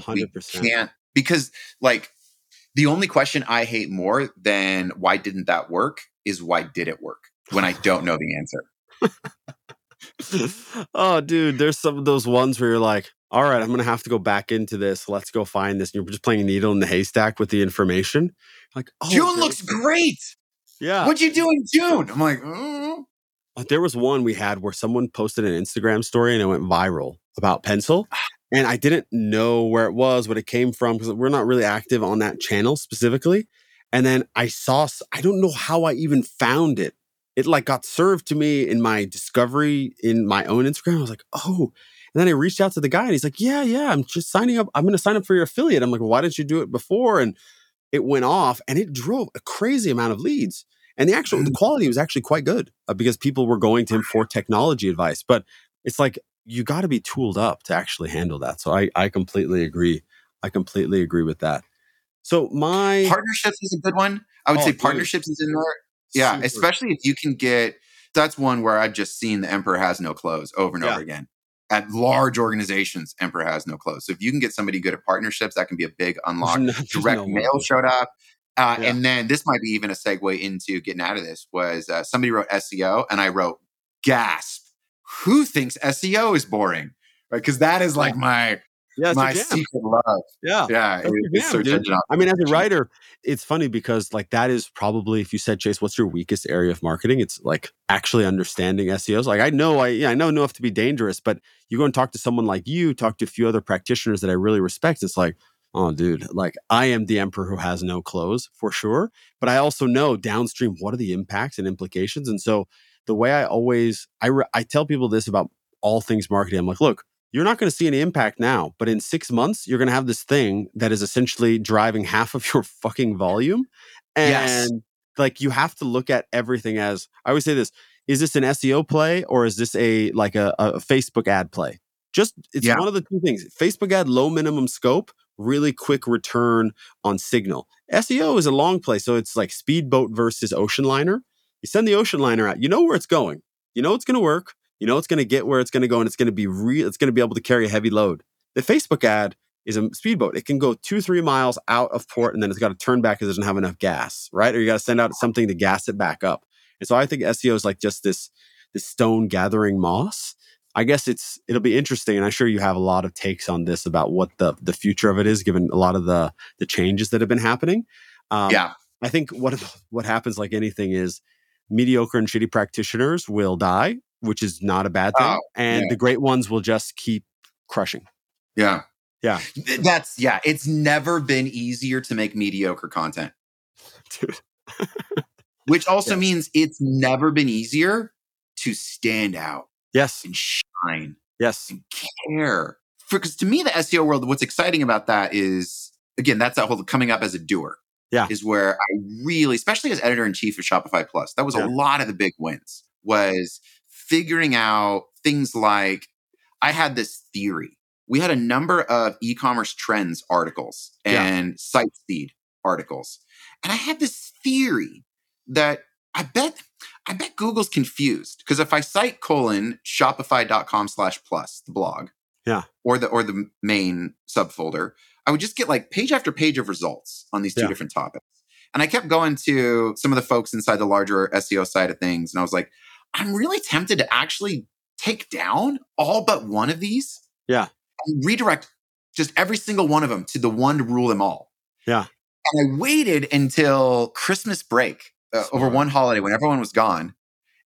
We can't, because like the only question I hate more than why didn't that work is why did it work when I don't know the answer. Oh, dude, there's some of those ones where you're like, all right, I'm going to have to go back into this. Let's go find this. And you're just playing a needle in the haystack with the information. Like, June looks great. Yeah. What'd you do in June? I'm like, oh. There was one we had where someone posted an Instagram story and it went viral about pencil. And I didn't know where it was, what it came from, because we're not really active on that channel specifically. And then I don't know how I even found it. It like got served to me in my discovery in my own Instagram. I was like, oh. And then I reached out to the guy and he's like, yeah, I'm just signing up. I'm going to sign up for your affiliate. I'm like, well, why didn't you do it before? And it went off and it drove a crazy amount of leads. And the quality was actually quite good because people were going to him for technology advice. But it's like, you got to be tooled up to actually handle that. So I completely agree. I completely agree with that. So my... Partnerships is a good one. I would say partnerships is in there. Yeah, super. Especially if you can get, that's one where I've just seen the emperor has no clothes over and over again. At large organizations, emperor has no clothes. So if you can get somebody good at partnerships, that can be a big unlock. Direct mail showed up. And then this might be even a segue into getting out of this was somebody wrote SEO and I wrote, gasp, who thinks SEO is boring? Right? Because that is like my secret love. Yeah. It's search engine optimization. I mean, as a writer, it's funny because like that is probably, if you said, Chase, what's your weakest area of marketing? It's like actually understanding SEOs. Like I know enough to be dangerous, but you go and talk to someone like you, talk to a few other practitioners that I really respect. It's like, oh dude, like I am the emperor who has no clothes for sure. But I also know downstream, what are the impacts and implications? And so the way I tell people this about all things marketing, I'm like, look, you're not going to see any impact now, but in 6 months, you're going to have this thing that is essentially driving half of your fucking volume. And like, you have to look at everything as, I always say this, is this an SEO play or is this a Facebook ad play? Just, it's one of the two things. Facebook ad, low minimum scope, really quick return on signal. SEO is a long play. So it's like speedboat versus ocean liner. You send the ocean liner out, you know where it's going. you know it's going to work, you know it's going to get where it's going to go, and it's going to be it's going to be able to carry a heavy load. The Facebook ad is a speedboat. It can go 2-3 miles out of port, and then it's got to turn back because it doesn't have enough gas, right? Or you got to send out something to gas it back up. And so I think SEO is like just this stone gathering moss. I guess it'll be interesting, and I'm sure you have a lot of takes on this about what the future of it is, given a lot of the changes that have been happening. I think what happens, like anything, is mediocre and shitty practitioners will die, which is not a bad thing, and the great ones will just keep crushing. Yeah. It's never been easier to make mediocre content. Dude. Which also means it's never been easier to stand out. Yes. And shine. Yes. And care. Because to me, the SEO world, what's exciting about that is, again, that's that whole coming up as a doer. Yeah. Is where I really, especially as editor-in-chief of Shopify Plus, that was a lot of the big wins, was figuring out things like, I had this theory. We had a number of e-commerce trends articles and site feed articles. And I had this theory that I bet Google's confused. Because if I cite Shopify.com/plus, the blog, or the main subfolder, I would just get like page after page of results on these two different topics. And I kept going to some of the folks inside the larger SEO side of things. And I was like, I'm really tempted to actually take down all but one of these. Yeah. Redirect just every single one of them to the one to rule them all. Yeah. And I waited until Christmas break over one holiday when everyone was gone.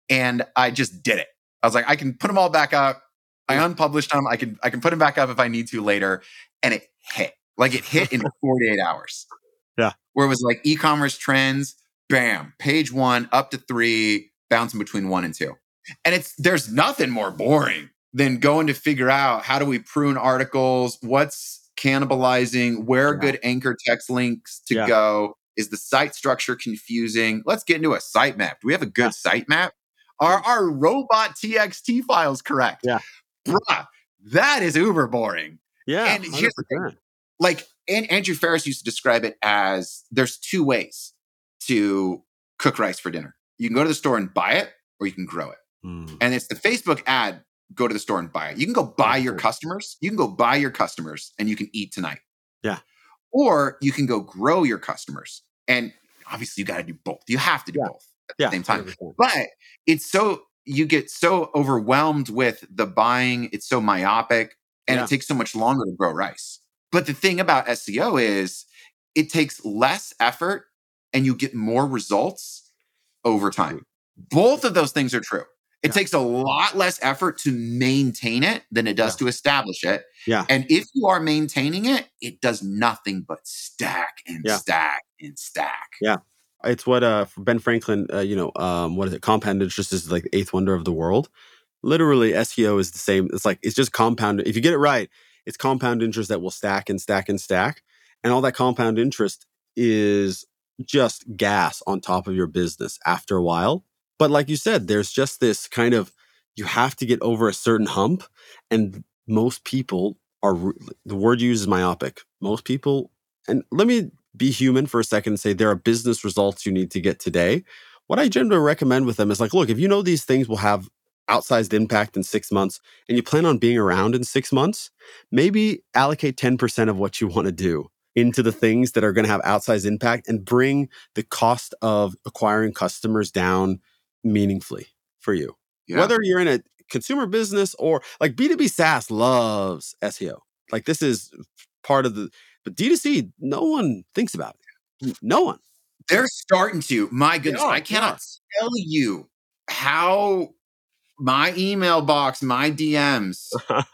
And I just did it. I was like, I can put them all back up. I unpublished them. I can put them back up if I need to later. And it hit. Like it hit in 48 hours. Yeah. Where it was like e-commerce trends, bam, page 1 up to 3, bouncing between 1 and 2. And there's nothing more boring than going to figure out how do we prune articles, what's cannibalizing, where are good anchor text links to go, is the site structure confusing? Let's get into a sitemap. Do we have a good sitemap? Are our robot TXT files correct? Yeah. Bruh, that is uber boring. Yeah, and 100%. Here's the thing. Like, and Andrew Ferris used to describe it as there's two ways to cook rice for dinner. You can go to the store and buy it, or you can grow it. And it's the Facebook ad. Go to the store and buy it. You can go buy your customers. You can go buy your customers and you can eat tonight. Yeah. Or you can go grow your customers. And obviously you got to do both. You have to do both at the same time. Totally. But you get so overwhelmed with the buying. It's so myopic and it takes so much longer to grow rice. But the thing about SEO is it takes less effort and you get more results over time. Both of those things are true. It takes a lot less effort to maintain it than it does to establish it. Yeah. And if you are maintaining it, it does nothing but stack and stack and stack. Yeah. It's what Ben Franklin, what is it? Compound interest is like the eighth wonder of the world. Literally, SEO is the same. It's like, it's just compound. If you get it right, it's compound interest that will stack and stack and stack. And all that compound interest is just gas on top of your business after a while. But like you said, there's just this kind of, you have to get over a certain hump. And most people are, the word you use is myopic. Most people, and let me be human for a second and say there are business results you need to get today. What I generally recommend with them is like, look, if you know these things will have outsized impact in 6 months and you plan on being around in 6 months, maybe allocate 10% of what you want to do into the things that are going to have outsized impact and bring the cost of acquiring customers down meaningfully for you. Yeah. Whether you're in a consumer business or like B2B SaaS loves SEO. Like this is part of but D2C, no one thinks about it. No one. They're starting to. My goodness, I cannot tell you how my email box, my DMs,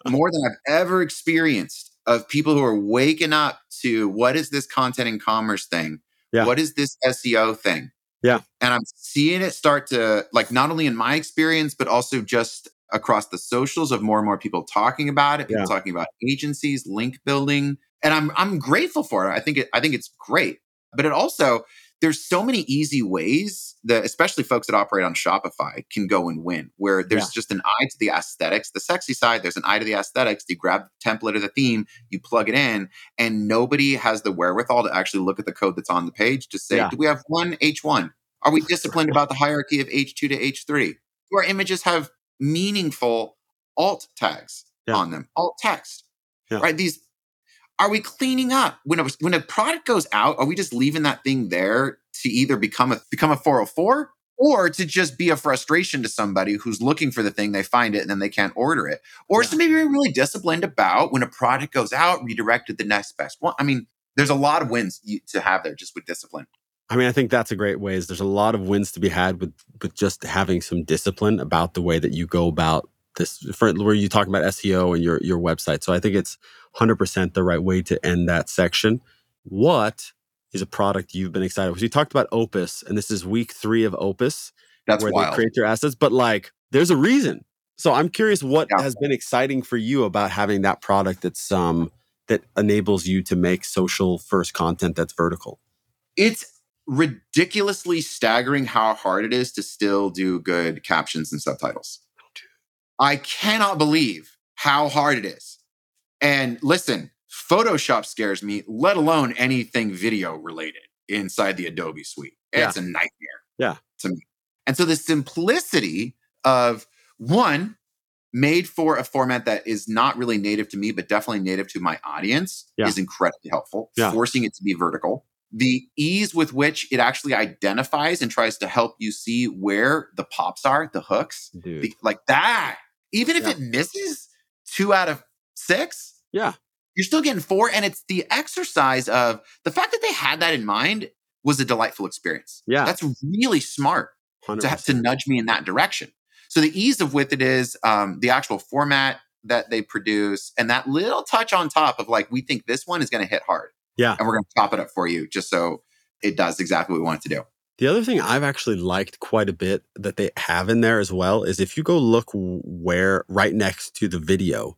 more than I've ever experienced of people who are waking up to what is this content and commerce thing? Yeah. What is this SEO thing? Yeah. And I'm seeing it start to, like, not only in my experience, but also just across the socials of more and more people talking about it, people talking about agencies, link building. And I'm grateful for it. I think it's great. But it also, there's so many easy ways that especially folks that operate on Shopify can go and win, where there's just an eye to the aesthetics, the sexy side, there's an eye to the aesthetics. You grab the template or the theme, you plug it in, and nobody has the wherewithal to actually look at the code that's on the page to say, do we have one H1? Are we disciplined about the hierarchy of H2 to H3? where images have meaningful alt tags on them, alt text, right? These, are we cleaning up? When a product goes out, are we just leaving that thing there to either become a 404 or to just be a frustration to somebody who's looking for the thing, they find it and then they can't order it? Or to maybe be really disciplined about when a product goes out, redirect to the next best one. I mean, there's a lot of wins to have there just with discipline. I mean, I think that's a great ways. There's a lot of wins to be had with just having some discipline about the way that you go about this, where you talk about SEO and your website. So I think it's 100% the right way to end that section. What is a product you've been excited about? We talked about Opus, and this is week 3 of Opus. That's where wild. They create your assets, but like, there's a reason. So I'm curious what has been exciting for you about having that product that's that enables you to make social first content that's vertical. It's ridiculously staggering how hard it is to still do good captions and subtitles. I cannot believe how hard it is. And listen, Photoshop scares me, let alone anything video related inside the Adobe suite. It's a nightmare to me. And so the simplicity of one, made for a format that is not really native to me, but definitely native to my audience is incredibly helpful, forcing it to be vertical. The ease with which it actually identifies and tries to help you see where the pops are, the hooks, like that. Even if it misses 2 out of 6, you're still getting 4. And it's the exercise of the fact that they had that in mind was a delightful experience. Yeah. That's really smart 100%. To have to nudge me in that direction. So the ease of with it is the actual format that they produce and that little touch on top of like, we think this one is going to hit hard. Yeah. And we're going to top it up for you just so it does exactly what we want it to do. The other thing I've actually liked quite a bit that they have in there as well is if you go look where right next to the video,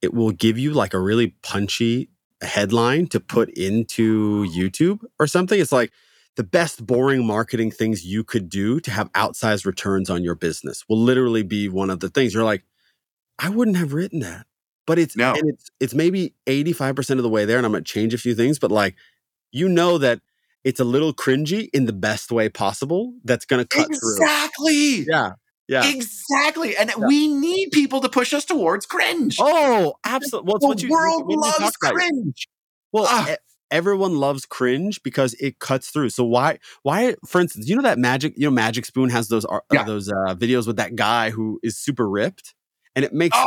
it will give you like a really punchy headline to put into YouTube or something. It's like the best boring marketing things you could do to have outsized returns on your business will literally be one of the things. You're like, I wouldn't have written that. But it's maybe 85% of the way there, and I'm going to change a few things, but like, you know that it's a little cringy in the best way possible that's going to cut through. Exactly! Yeah. Exactly! And we need people to push us towards cringe! Oh, absolutely! Well, the world loves cringe! Well, everyone loves cringe because it cuts through. So why, for instance, you know that Magic Spoon has those videos with that guy who is super ripped? And it makes...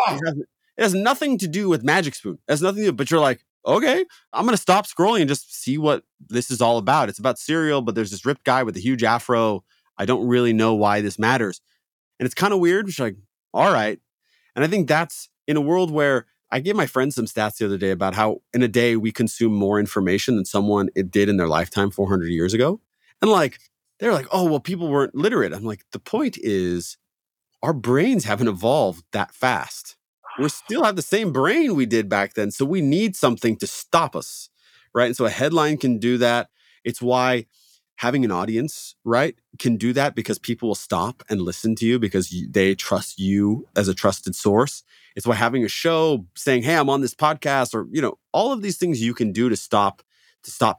It has nothing to do with Magic Spoon. It has nothing to do, but you're like, okay, I'm going to stop scrolling and just see what this is all about. It's about cereal, but there's this ripped guy with a huge afro. I don't really know why this matters. And it's kind of weird, which is like, all right. And I think that's in a world where I gave my friends some stats the other day about how in a day we consume more information than someone it did in their lifetime 400 years ago. And like, they're like, oh, well, people weren't literate. I'm like, the point is our brains haven't evolved that fast. We still have the same brain we did back then. So we need something to stop us, right? And so a headline can do that. It's why having an audience, right, can do that because people will stop and listen to you because they trust you as a trusted source. It's why having a show saying, hey, I'm on this podcast or, you know, all of these things you can do to stop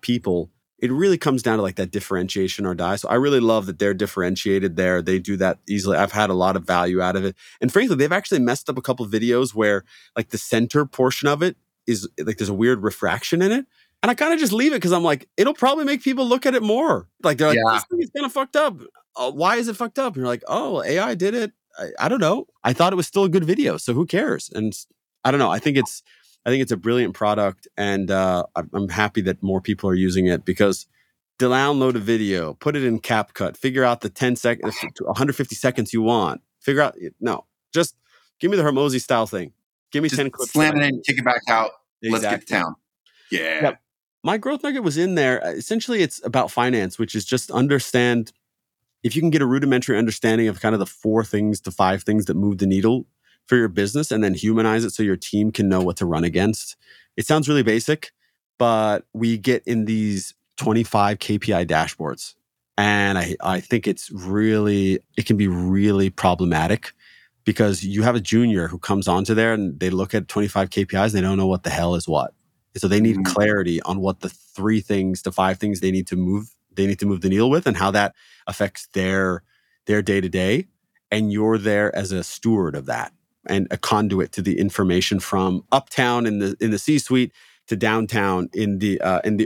people. It really comes down to like that differentiation or die. So I really love that they're differentiated there. They do that easily. I've had a lot of value out of it. And frankly, they've actually messed up a couple of videos where like the center portion of it is like there's a weird refraction in it. And I kind of just leave it because I'm like, it'll probably make people look at it more. Like they're like, this thing is kind of fucked up. Why is it fucked up? And you're like, oh, AI did it. I don't know. I thought it was still a good video. So who cares? And I don't know. I think it's a brilliant product, and I'm happy that more people are using it because to download a video, put it in CapCut, figure out the 10 seconds, 150 seconds you want, figure out, no, just give me the Hormozy style thing. Give me just 10 clips. Slam it in, kick it back out. Exactly. Let's get to town. Yeah. My growth nugget was in there. Essentially, it's about finance, which is just understand if you can get a rudimentary understanding of kind of the 4 things to 5 things that move the needle for your business and then humanize it so your team can know what to run against. It sounds really basic, but we get in these 25 KPI dashboards. And I think it can be really problematic because you have a junior who comes onto there and they look at 25 KPIs and they don't know what the hell is what. And so they need clarity on what the 3 things to 5 things they need to move the needle with and how that affects their day-to-day. and you're there as a steward of that and a conduit to the information from uptown in the C-suite to downtown in the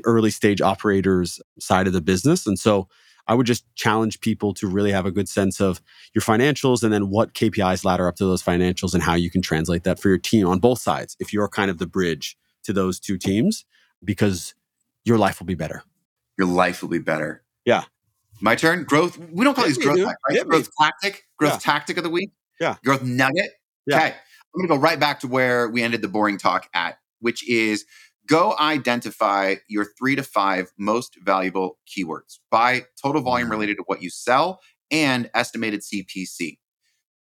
early stage operators side of the business. And so I would just challenge people to really have a good sense of your financials and then what KPIs ladder up to those financials and how you can translate that for your team on both sides. If you're kind of the bridge to those two teams, because your life will be better. Your life will be better. Yeah. My turn? Growth? We don't call these growth hacks, right? Growth tactic? Growth tactic of the week? Yeah. Growth nugget? Yeah. Okay. I'm going to go right back to where we ended the boring talk at, which is go identify your 3 to 5 most valuable keywords by total volume related to what you sell and estimated CPC.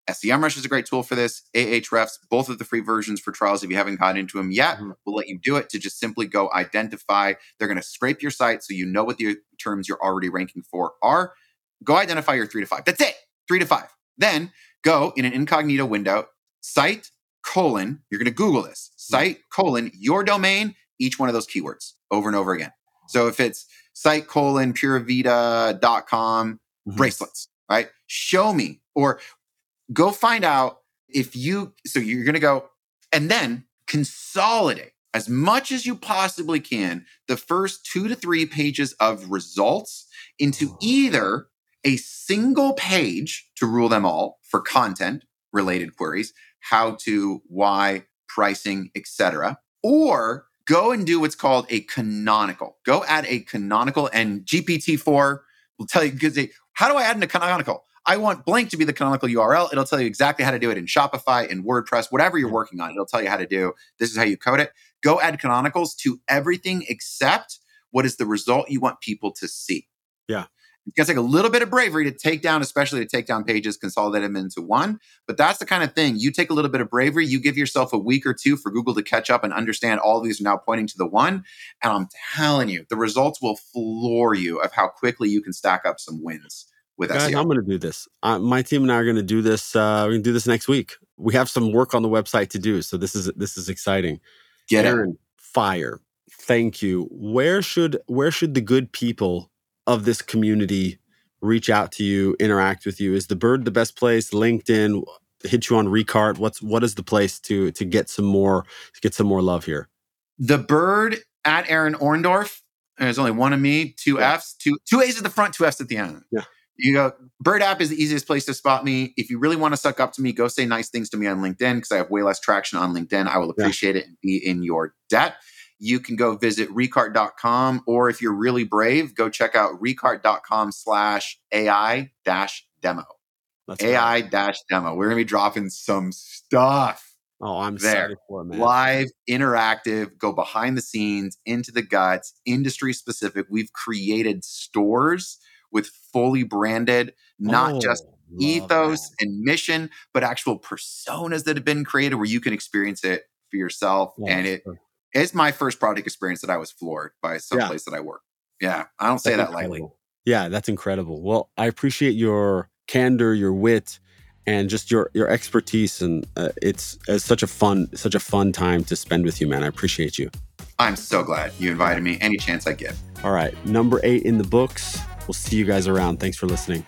SEMrush is a great tool for this. Ahrefs, both of the free versions for trials, if you haven't gotten into them yet, we'll let you do it to just simply go identify. They're going to scrape your site so you know what the terms you're already ranking for are. Go identify your 3 to 5. That's it. 3 to 5. Then go in an incognito window, site: you're going to Google this, site: your domain, each one of those keywords over and over again. So if it's site: puravita.com bracelets, right? Show me, or go find out if you, so you're going to go and then consolidate as much as you possibly can the first 2 to 3 pages of results into either a single page to rule them all for content related queries, how to, why, pricing, etc., or go and do what's called a canonical. Go add a canonical, and GPT-4 will tell you, because how do I add a canonical? I want blank to be the canonical URL. It'll tell you exactly how to do it in Shopify and WordPress, whatever you're working on. It'll tell you how to do. This is how you code it. Go add canonicals to everything except what is the result you want people to see. Yeah. It's going to take a little bit of bravery to take down, especially to take down pages, consolidate them into one. But that's the kind of thing. You take a little bit of bravery. You give yourself a week or two for Google to catch up and understand all of these are now pointing to the one. And I'm telling you, the results will floor you of how quickly you can stack up some wins. Guys, I'm going to do this. My team and I are going to do this. We're going to do this next week. We have some work on the website to do, so this is exciting. Aaron, fire! Thank you. Where should the good people of this community reach out to you, interact with you? Is the bird the best place? LinkedIn, hit you on Recart. What is the place to get some more love here? The bird at Aaron Orendorff. There's only one of me. Two F's. Two A's at the front. Two F's at the end. Yeah. You know, Bird app is the easiest place to spot me. If you really want to suck up to me, go say nice things to me on LinkedIn, because I have way less traction on LinkedIn. I will appreciate it and be in your debt. You can go visit Recart.com, or if you're really brave, go check out Recart.com/AI-demo. AI-demo. We're going to be dropping some stuff. Oh, I'm excited for it, man. Live, interactive, go behind the scenes, into the guts, industry specific. We've created stores with fully branded, not just ethos and mission, but actual personas that have been created where you can experience it for yourself. Yeah, and it's my first product experience that I was floored by someplace that I work. Yeah, I don't say that lightly. Yeah, that's incredible. Well, I appreciate your candor, your wit, and just your expertise. And it's such a fun time to spend with you, man. I appreciate you. I'm so glad you invited me any chance I get. All right, number 8 in the books. We'll see you guys around. Thanks for listening.